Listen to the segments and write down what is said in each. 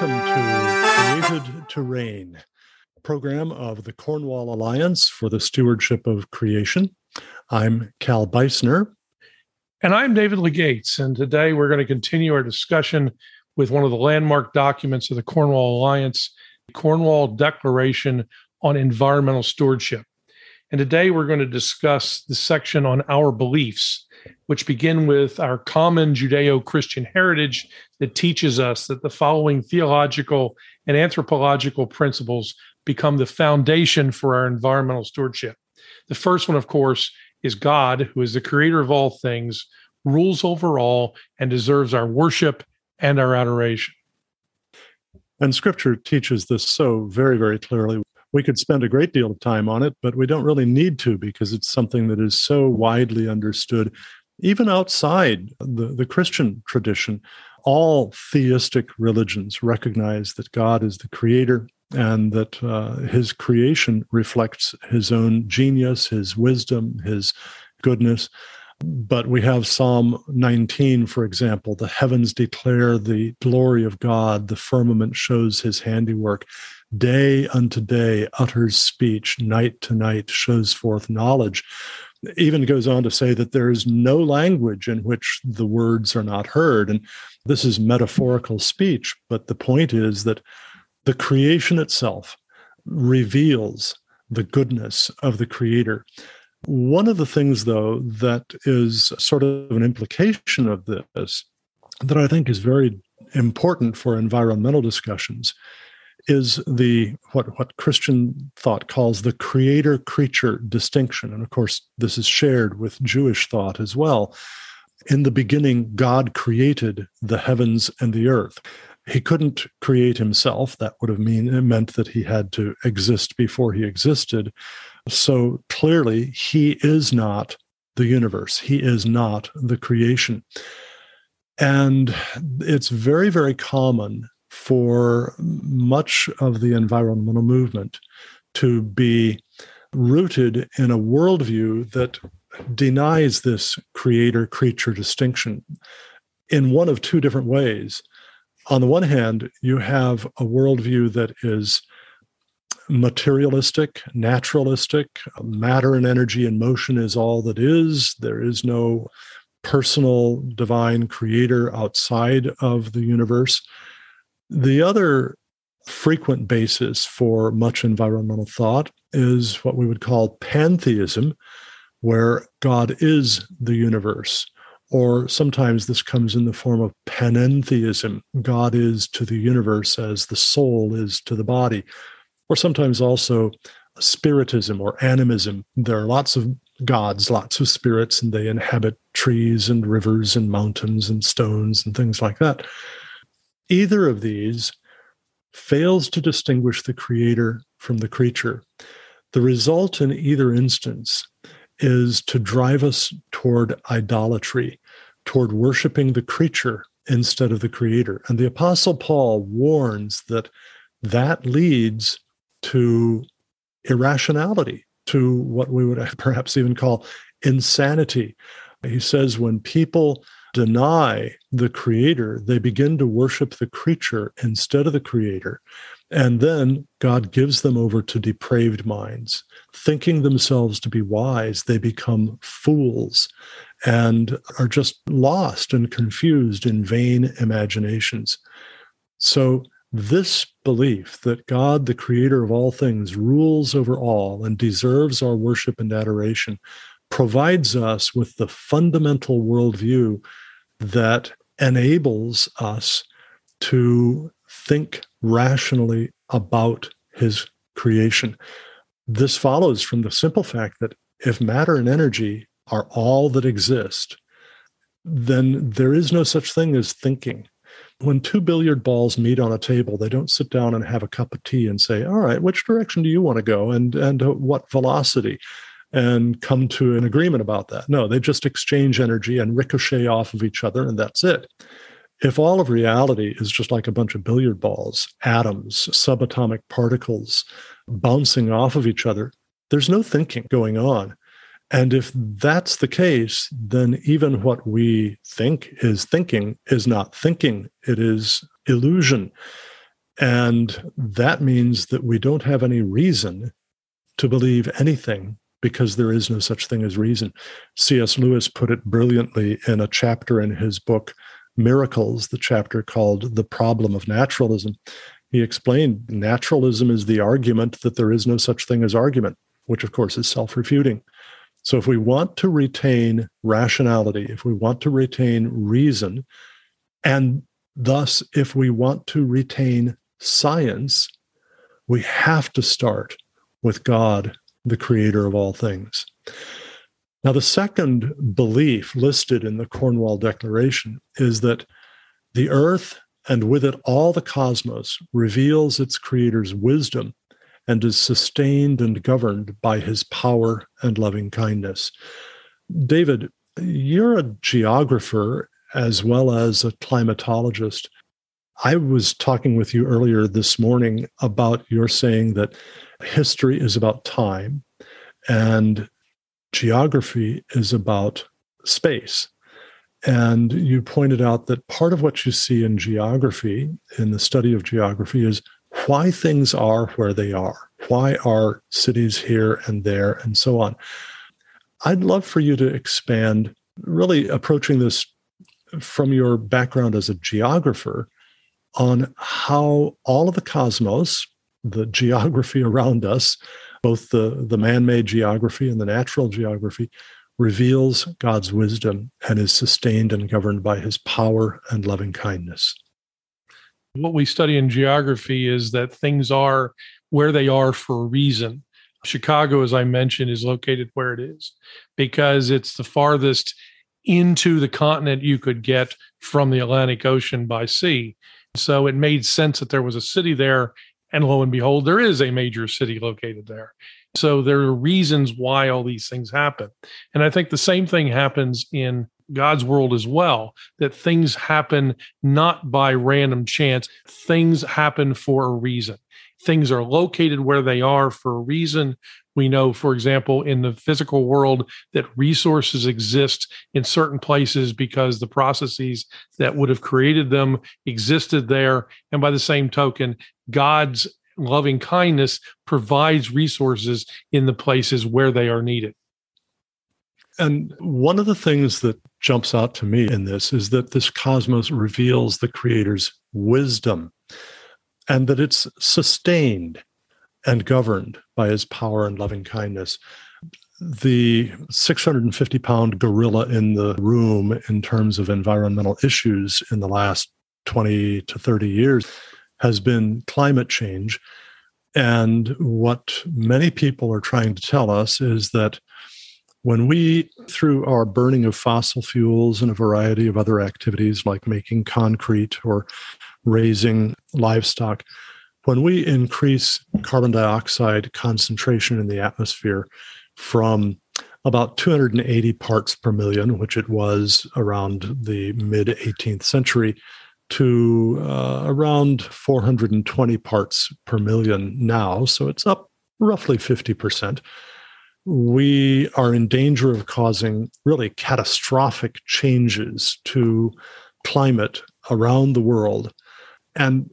Welcome to Created to Reign, a program of the Cornwall Alliance for the Stewardship of Creation. I'm Cal Beisner. And I'm David LeGates, and today we're going to continue our discussion with one of the landmark documents of the Cornwall Alliance, the Cornwall Declaration on Environmental Stewardship. And today we're going to discuss the section on our beliefs, which begin with our common Judeo-Christian heritage that teaches us that the following theological and anthropological principles become the foundation for our environmental stewardship. The first one, of course, is God, who is the creator of all things, rules over all, and deserves our worship and our adoration. And Scripture teaches this so very, very clearly. We could spend a great deal of time on it, but we don't really need to because it's something that is so widely understood, even outside the Christian tradition. All theistic religions recognize that God is the creator and that his creation reflects his own genius, his wisdom, his goodness. But we have Psalm 19, for example, the heavens declare the glory of God, the firmament shows his handiwork. Day unto day utters speech, night to night shows forth knowledge. Even goes on to say that there is no language in which the words are not heard. And this is metaphorical speech, but the point is that the creation itself reveals the goodness of the Creator. One of the things, though, that is sort of an implication of this that I think is very important for environmental discussions is the what Christian thought calls the creator-creature distinction. And of course, this is shared with Jewish thought as well. In the beginning, God created the heavens and the earth. He couldn't create himself. That would have meant that he had to exist before he existed. So clearly, he is not the universe. He is not the creation. And it's very, very common for much of the environmental movement to be rooted in a worldview that denies this creator-creature distinction in one of two different ways. On the one hand, you have a worldview that is materialistic, naturalistic. Matter and energy and motion is all that is. There is no personal divine creator outside of the universe. The other frequent basis for much environmental thought is what we would call pantheism, where God is the universe, or sometimes this comes in the form of panentheism. God is to the universe as the soul is to the body, or sometimes also spiritism or animism. There are lots of gods, lots of spirits, and they inhabit trees and rivers and mountains and stones and things like that. Either of these fails to distinguish the creator from the creature. The result in either instance is to drive us toward idolatry, toward worshiping the creature instead of the creator. And the Apostle Paul warns that that leads to irrationality, to what we would perhaps even call insanity. He says when people deny the creator, they begin to worship the creature instead of the creator. And then God gives them over to depraved minds. Thinking themselves to be wise, they become fools and are just lost and confused in vain imaginations. So this belief that God, the creator of all things, rules over all and deserves our worship and adoration provides us with the fundamental worldview that enables us to think rationally about his creation. This follows from the simple fact that if matter and energy are all that exist, then there is no such thing as thinking. When two billiard balls meet on a table, they don't sit down and have a cup of tea and say, all right, which direction do you want to go and what velocity? And come to an agreement about that. No, they just exchange energy and ricochet off of each other, and that's it. If all of reality is just like a bunch of billiard balls, atoms, subatomic particles bouncing off of each other, there's no thinking going on. And if that's the case, then even what we think is thinking is not thinking. It is illusion. And that means that we don't have any reason to believe anything, because there is no such thing as reason. C.S. Lewis put it brilliantly in a chapter in his book, Miracles, the chapter called The Problem of Naturalism. He explained naturalism is the argument that there is no such thing as argument, which of course is self-refuting. So if we want to retain rationality, if we want to retain reason, and thus if we want to retain science, we have to start with God, the creator of all things. Now, the second belief listed in the Cornwall Declaration is that the earth, and with it all the cosmos, reveals its creator's wisdom and is sustained and governed by his power and loving kindness. David, you're a geographer as well as a climatologist. I was talking with you earlier this morning about your saying that history is about time and geography is about space. And you pointed out that part of what you see in geography, in the study of geography, is why things are where they are. Why are cities here and there and so on? I'd love for you to expand, really approaching this from your background as a geographer, on how all of the cosmos, the geography around us, both the man-made geography and the natural geography, reveals God's wisdom and is sustained and governed by his power and loving kindness. What we study in geography is that things are where they are for a reason. Chicago, as I mentioned, is located where it is because it's the farthest into the continent you could get from the Atlantic Ocean by sea. So it made sense that there was a city there, and lo and behold, there is a major city located there. So there are reasons why all these things happen. And I think the same thing happens in God's world as well, that things happen not by random chance. Things happen for a reason. Things are located where they are for a reason. We know, for example, in the physical world that resources exist in certain places because the processes that would have created them existed there. And by the same token, God's loving kindness provides resources in the places where they are needed. And one of the things that jumps out to me in this is that this cosmos reveals the Creator's wisdom and that it's sustained and governed by his power and loving kindness. The 650-pound gorilla in the room in terms of environmental issues in the last 20 to 30 years has been climate change. And what many people are trying to tell us is that when we, through our burning of fossil fuels and a variety of other activities like making concrete or raising livestock, when we increase carbon dioxide concentration in the atmosphere from about 280 parts per million, which it was around the mid-18th century, to around 420 parts per million now, so it's up roughly 50%, we are in danger of causing really catastrophic changes to climate around the world. And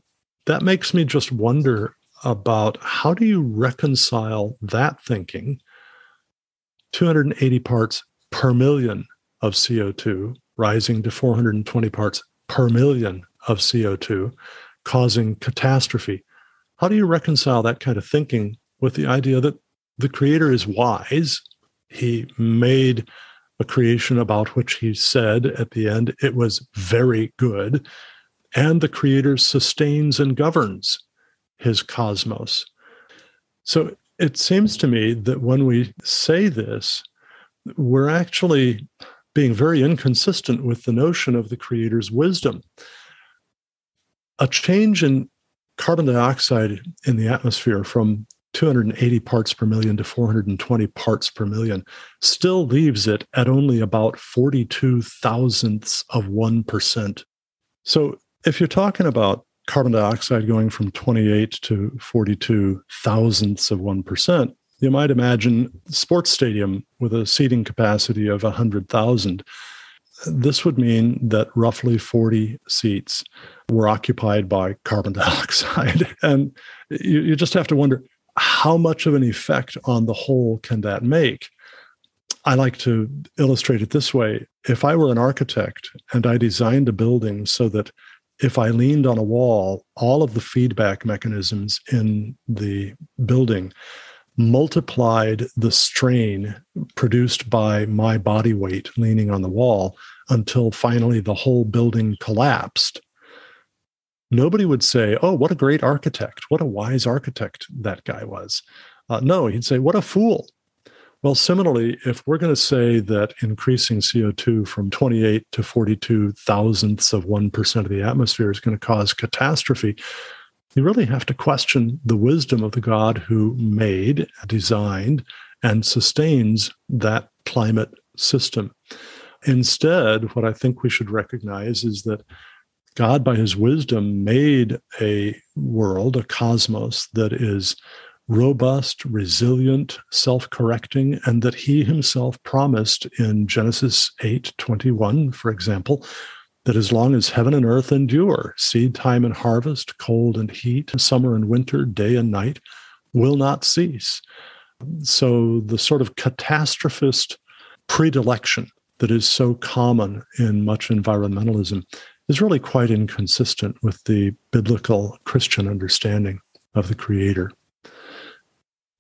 that makes me just wonder about how do you reconcile that thinking, 280 parts per million of CO2 rising to 420 parts per million of CO2, causing catastrophe. How do you reconcile that kind of thinking with the idea that the Creator is wise? He made a creation about which he said at the end, it was very good. And the Creator sustains and governs his cosmos. So it seems to me that when we say this, we're actually being very inconsistent with the notion of the Creator's wisdom. A change in carbon dioxide in the atmosphere from 280 parts per million to 420 parts per million still leaves it at only about 42 thousandths of 1%. So if you're talking about carbon dioxide going from 28 to 42 thousandths of 1%, you might imagine a sports stadium with a seating capacity of 100,000. This would mean that roughly 40 seats were occupied by carbon dioxide. And you just have to wonder, how much of an effect on the whole can that make? I like to illustrate it this way. If I were an architect and I designed a building so that if I leaned on a wall, all of the feedback mechanisms in the building multiplied the strain produced by my body weight leaning on the wall until finally the whole building collapsed, nobody would say, oh, what a great architect. What a wise architect that guy was. No, he'd say, what a fool. Well, similarly, if we're going to say that increasing CO2 from 28 to 42 thousandths of 1% of the atmosphere is going to cause catastrophe, you really have to question the wisdom of the God who made, designed, and sustains that climate system. Instead, what I think we should recognize is that God, by his wisdom, made a world, a cosmos that is robust, resilient, self-correcting, and that he himself promised in Genesis 8:21, for example, that as long as heaven and earth endure, seed time and harvest, cold and heat, summer and winter, day and night, will not cease. So the sort of catastrophist predilection that is so common in much environmentalism is really quite inconsistent with the biblical Christian understanding of the Creator.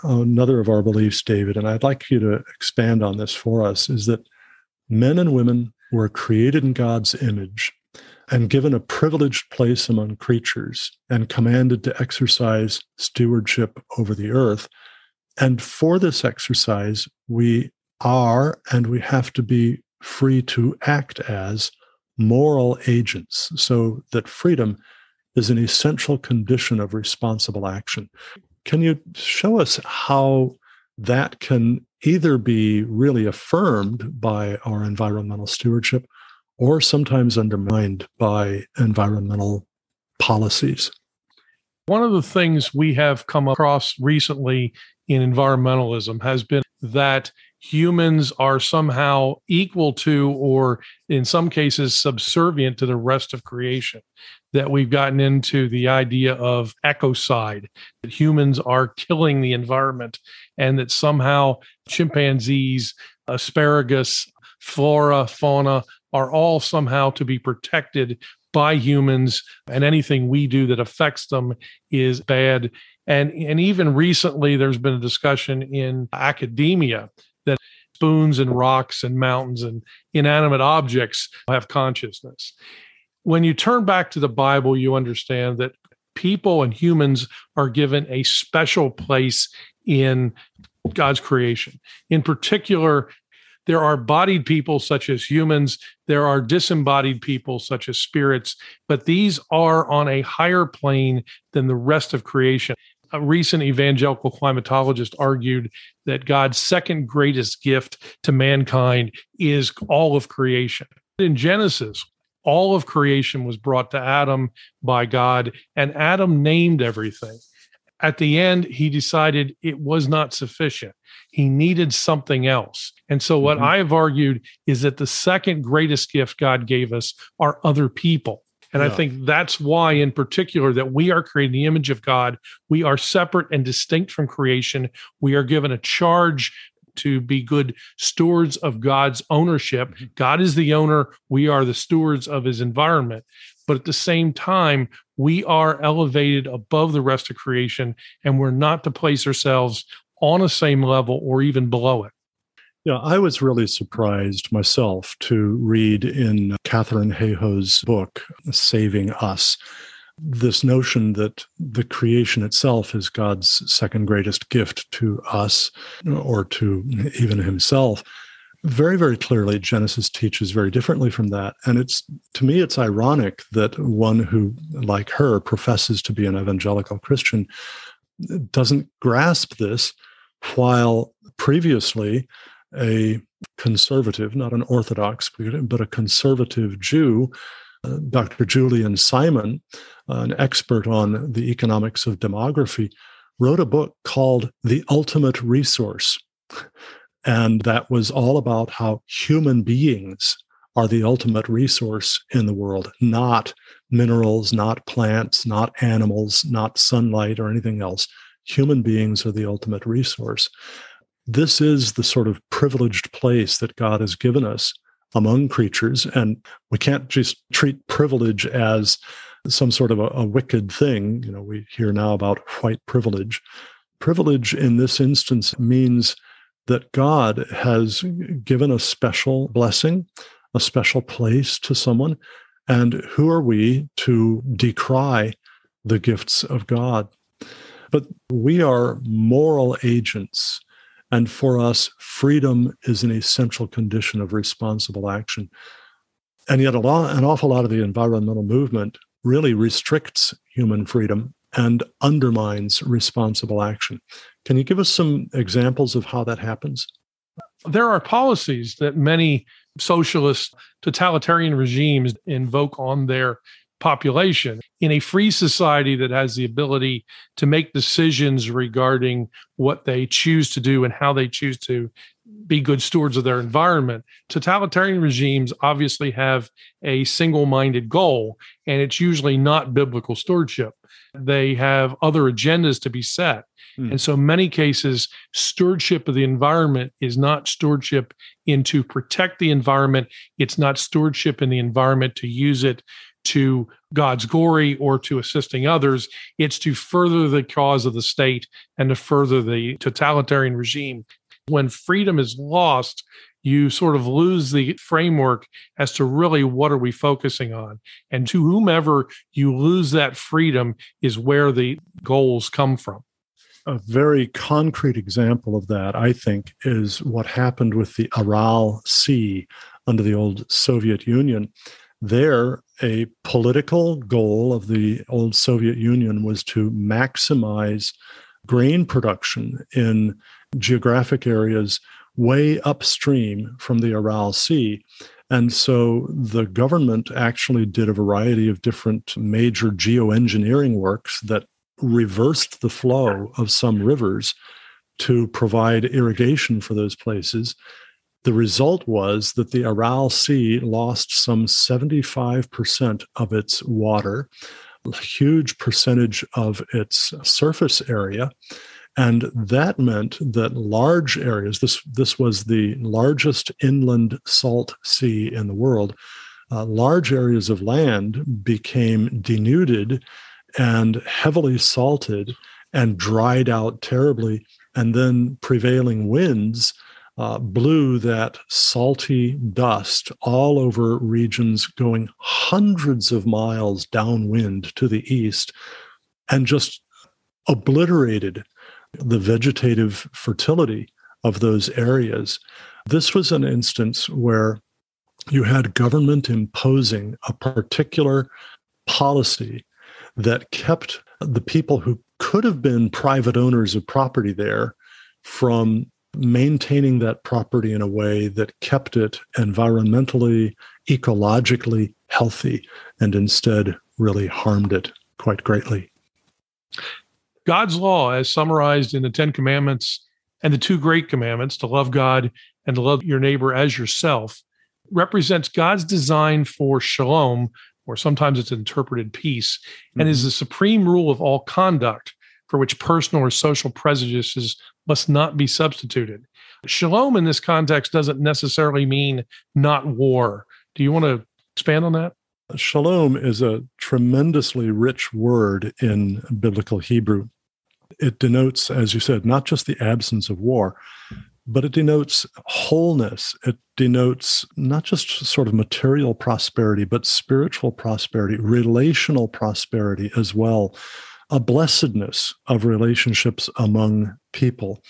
Another of our beliefs, David, and I'd like you to expand on this for us, is that men and women were created in God's image and given a privileged place among creatures and commanded to exercise stewardship over the earth. And for this exercise, we are and we have to be free to act as moral agents, so that freedom is an essential condition of responsible action. Can you show us how that can either be really affirmed by our environmental stewardship or sometimes undermined by environmental policies? One of the things we have come across recently in environmentalism has been that humans are somehow equal to, or in some cases, subservient to the rest of creation. That we've gotten into the idea of ecocide, that humans are killing the environment, and that somehow chimpanzees, asparagus, flora, fauna are all somehow to be protected by humans, and anything we do that affects them is bad. And even recently, there's been a discussion in academia that spoons and rocks and mountains and inanimate objects have consciousness. When you turn back to the Bible, you understand that people and humans are given a special place in God's creation. In particular, there are bodied people such as humans. There are disembodied people such as spirits, but these are on a higher plane than the rest of creation. A recent evangelical climatologist argued that God's second greatest gift to mankind is all of creation. In Genesis, all of creation was brought to Adam by God, and Adam named everything. At the end, he decided it was not sufficient. He needed something else. And so what I have argued is that the second greatest gift God gave us are other people. And I think that's why, in particular, that we are created in the image of God. We are separate and distinct from creation. We are given a charge to be good stewards of God's ownership. God is the owner. We are the stewards of his environment. But at the same time, we are elevated above the rest of creation, and we're not to place ourselves on the same level or even below it. Yeah, I was really surprised myself to read in Catherine Hayhoe's book, Saving Us, this notion that the creation itself is God's second greatest gift to us or to even himself. Very, very clearly, Genesis teaches very differently from that. And to me, it's ironic that one who, like her, professes to be an evangelical Christian doesn't grasp this, while previously a conservative, not an Orthodox, but a conservative Jew, Dr. Julian Simon, an expert on the economics of demography, wrote a book called The Ultimate Resource. And that was all about how human beings are the ultimate resource in the world, not minerals, not plants, not animals, not sunlight or anything else. Human beings are the ultimate resource. This is the sort of privileged place that God has given us among creatures. And we can't just treat privilege as some sort of a wicked thing. You know, we hear now about white privilege. Privilege in this instance means that God has given a special blessing, a special place to someone. And who are we to decry the gifts of God? But we are moral agents. And for us, freedom is an essential condition of responsible action. And yet an awful lot of the environmental movement really restricts human freedom and undermines responsible action. Can you give us some examples of how that happens? There are policies that many socialist totalitarian regimes invoke on their population. In a free society that has the ability to make decisions regarding what they choose to do and how they choose to be good stewards of their environment, totalitarian regimes obviously have a single-minded goal, and it's usually not biblical stewardship. They have other agendas to be set. And so in many cases, stewardship of the environment is not stewardship to protect the environment. It's not stewardship in the environment to use it to God's glory or to assisting others. It's to further the cause of the state and to further the totalitarian regime. When freedom is lost, you sort of lose the framework as to really what are we focusing on. And to whomever you lose that freedom is where the goals come from. A very concrete example of that, I think, is what happened with the Aral Sea under the old Soviet Union. There, a political goal of the old Soviet Union was to maximize grain production in geographic areas way upstream from the Aral Sea. And so the government actually did a variety of different major geoengineering works that reversed the flow of some rivers to provide irrigation for those places. The result was that the Aral Sea lost some 75% of its water, a huge percentage of its surface area. And that meant that large areas, this was the largest inland salt sea in the world, large areas of land became denuded and heavily salted and dried out terribly. And then prevailing winds blew that salty dust all over regions going hundreds of miles downwind to the east and just obliterated the vegetative fertility of those areas. This was an instance where you had government imposing a particular policy that kept the people who could have been private owners of property there from maintaining that property in a way that kept it environmentally, ecologically healthy, and instead really harmed it quite greatly. God's law, as summarized in the Ten Commandments and the two great commandments, to love God and to love your neighbor as yourself, represents God's design for shalom, or sometimes it's interpreted peace, and is the supreme rule of all conduct for which personal or social prejudices must not be substituted. Shalom in this context doesn't necessarily mean not war. Do you want to expand on that? Shalom is a tremendously rich word in biblical Hebrew. It denotes, as you said, not just the absence of war, but it denotes wholeness. It denotes not just sort of material prosperity, but spiritual prosperity, relational prosperity as well. A blessedness of relationships among people.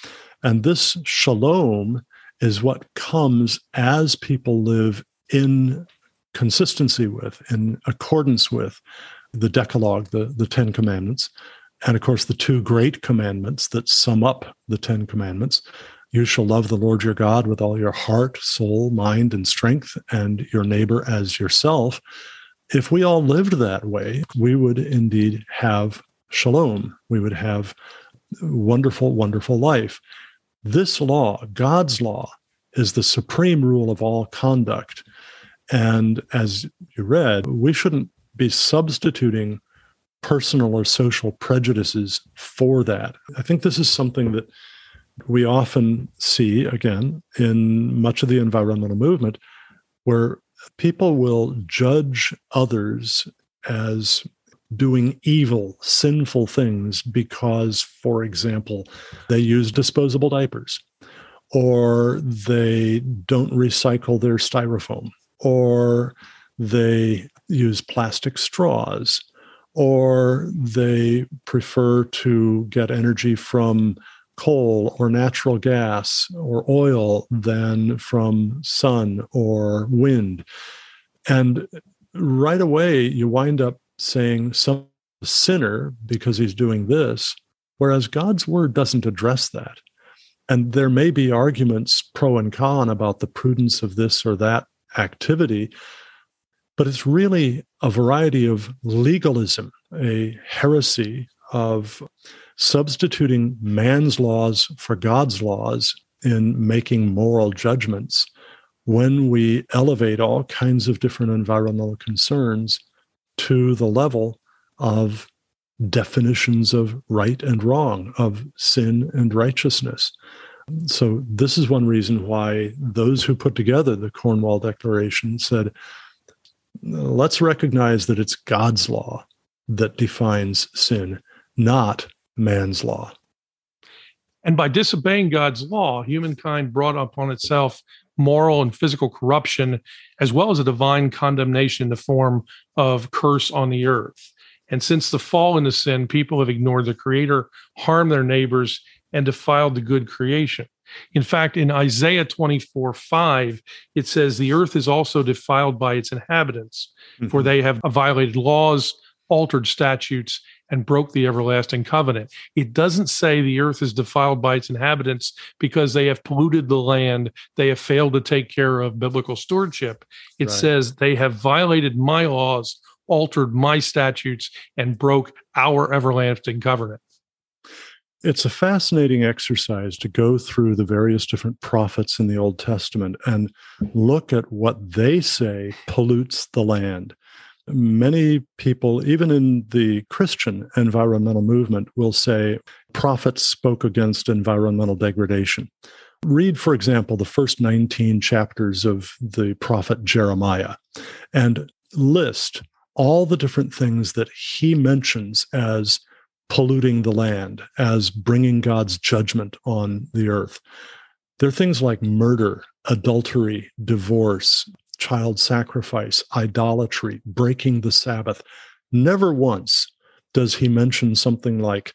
And this shalom is what comes as people live in consistency with, in accordance with the Decalogue, the Ten Commandments, and of course the two great commandments that sum up the Ten Commandments. You shall love the Lord your God with all your heart, soul, mind, and strength, and your neighbor as yourself. If we all lived that way, we would indeed have shalom. We would have wonderful, wonderful life. This law, God's law, is the supreme rule of all conduct. And as you read, we shouldn't be substituting personal or social prejudices for that. I think this is something that we often see, again, in much of the environmental movement, where people will judge others as doing evil, sinful things because, for example, they use disposable diapers, or they don't recycle their styrofoam, or they use plastic straws, or they prefer to get energy from coal or natural gas or oil than from sun or wind. And right away, you wind up saying some sinner because he's doing this, whereas God's word doesn't address that. And there may be arguments pro and con about the prudence of this or that activity, but it's really a variety of legalism, a heresy of substituting man's laws for God's laws in making moral judgments when we elevate all kinds of different environmental concerns to the level of definitions of right and wrong, of sin and righteousness. So this is one reason why those who put together the Cornwall Declaration said, let's recognize that it's God's law that defines sin, not man's law. And by disobeying God's law, humankind brought upon itself moral and physical corruption, as well as a divine condemnation in the form of curse on the earth. And since the fall into sin, people have ignored the Creator, harmed their neighbors, and defiled the good creation. In fact, in Isaiah 24:5, it says, "The earth is also defiled by its inhabitants, for they have violated laws, altered statutes, and broke the everlasting covenant." It doesn't say the earth is defiled by its inhabitants because they have polluted the land, they have failed to take care of biblical stewardship. It says they have violated my laws, altered my statutes, and broke our everlasting covenant. It's a fascinating exercise to go through the various different prophets in the Old Testament and look at what they say pollutes the land. Many people, even in the Christian environmental movement, will say prophets spoke against environmental degradation. Read, for example, the first 19 chapters of the prophet Jeremiah and list all the different things that he mentions as polluting the land, as bringing God's judgment on the earth. There are things like murder, adultery, divorce, child sacrifice, idolatry, breaking the Sabbath. Never once does he mention something like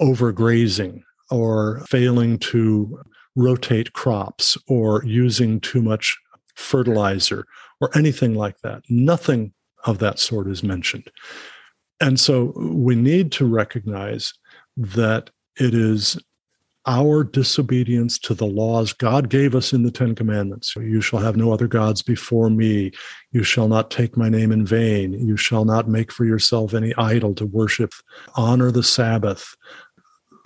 overgrazing or failing to rotate crops or using too much fertilizer or anything like that. Nothing of that sort is mentioned. And so we need to recognize that it is our disobedience to the laws God gave us in the Ten Commandments. You shall have no other gods before me. You shall not take my name in vain. You shall not make for yourself any idol to worship. Honor the Sabbath.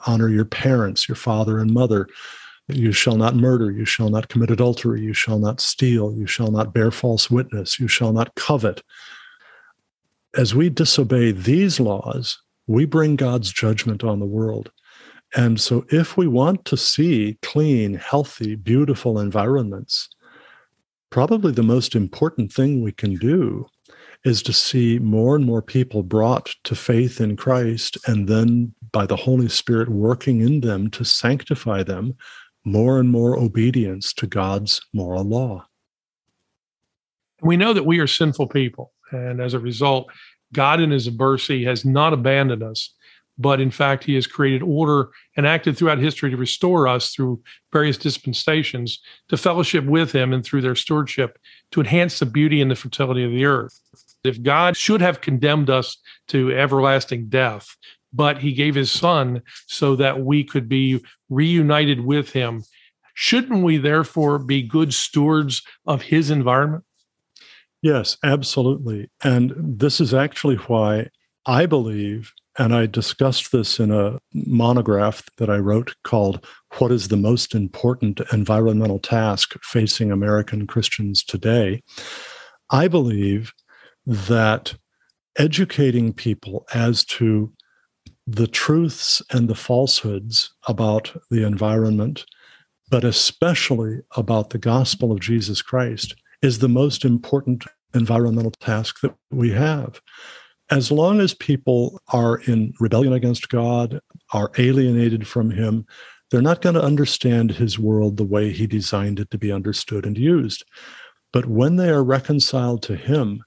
Honor your parents, your father and mother. You shall not murder. You shall not commit adultery. You shall not steal. You shall not bear false witness. You shall not covet. As we disobey these laws, we bring God's judgment on the world. And so if we want to see clean, healthy, beautiful environments, probably the most important thing we can do is to see more and more people brought to faith in Christ, and then by the Holy Spirit working in them to sanctify them, more and more obedience to God's moral law. We know that we are sinful people, and as a result, God in his mercy has not abandoned us, but in fact, he has created order and acted throughout history to restore us through various dispensations to fellowship with him and through their stewardship to enhance the beauty and the fertility of the earth. If God should have condemned us to everlasting death, but he gave his son so that we could be reunited with him, shouldn't we therefore be good stewards of his environment? Yes, absolutely. And this is actually why I believe, and I discussed this in a monograph that I wrote called "What is the Most Important Environmental Task Facing American Christians Today?" I believe that educating people as to the truths and the falsehoods about the environment, but especially about the gospel of Jesus Christ, is the most important environmental task that we have. As long as people are in rebellion against God, are alienated from Him, they're not going to understand His world the way He designed it to be understood and used. But when they are reconciled to Him,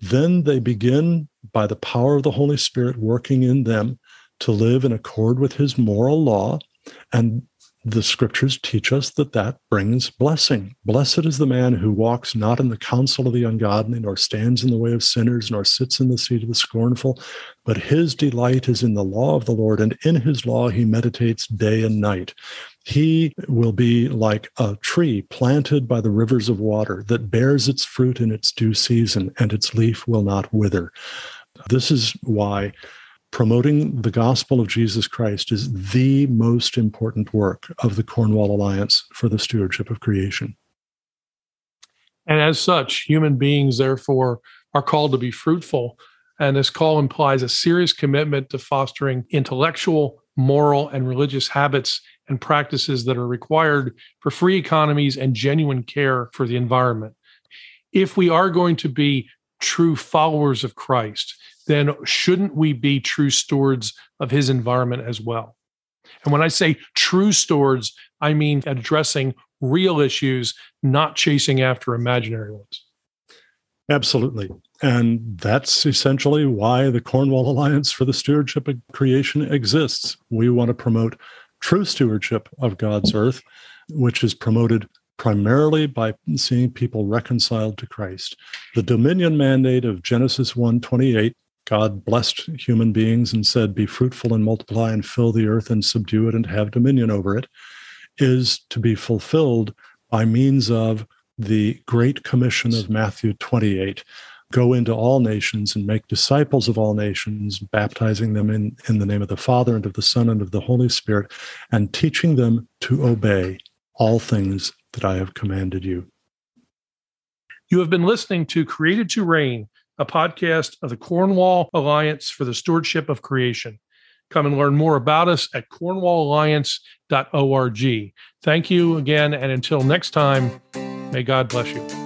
then they begin, by the power of the Holy Spirit working in them, to live in accord with His moral law. And the Scriptures teach us that that brings blessing. Blessed is the man who walks not in the counsel of the ungodly, nor stands in the way of sinners, nor sits in the seat of the scornful, but his delight is in the law of the Lord, and in His law he meditates day and night. He will be like a tree planted by the rivers of water that bears its fruit in its due season, and its leaf will not wither. This is why promoting the gospel of Jesus Christ is the most important work of the Cornwall Alliance for the stewardship of creation. And as such, human beings, therefore, are called to be fruitful. And this call implies a serious commitment to fostering intellectual, moral, and religious habits and practices that are required for free economies and genuine care for the environment. If we are going to be true followers of Christ, then shouldn't we be true stewards of His environment as well? And when I say true stewards, I mean addressing real issues, not chasing after imaginary ones. Absolutely. And that's essentially why the Cornwall Alliance for the Stewardship of Creation exists. We want to promote true stewardship of God's earth, which is promoted primarily by seeing people reconciled to Christ. The dominion mandate of Genesis 1:28, God blessed human beings and said, "Be fruitful and multiply and fill the earth and subdue it and have dominion over it," is to be fulfilled by means of the Great Commission of Matthew 28. Go into all nations and make disciples of all nations, baptizing them in the name of the Father and of the Son and of the Holy Spirit, and teaching them to obey all things that I have commanded you. You have been listening to Created to Reign, a podcast of the Cornwall Alliance for the Stewardship of Creation. Come and learn more about us at cornwallalliance.org. Thank you again, and until next time, may God bless you.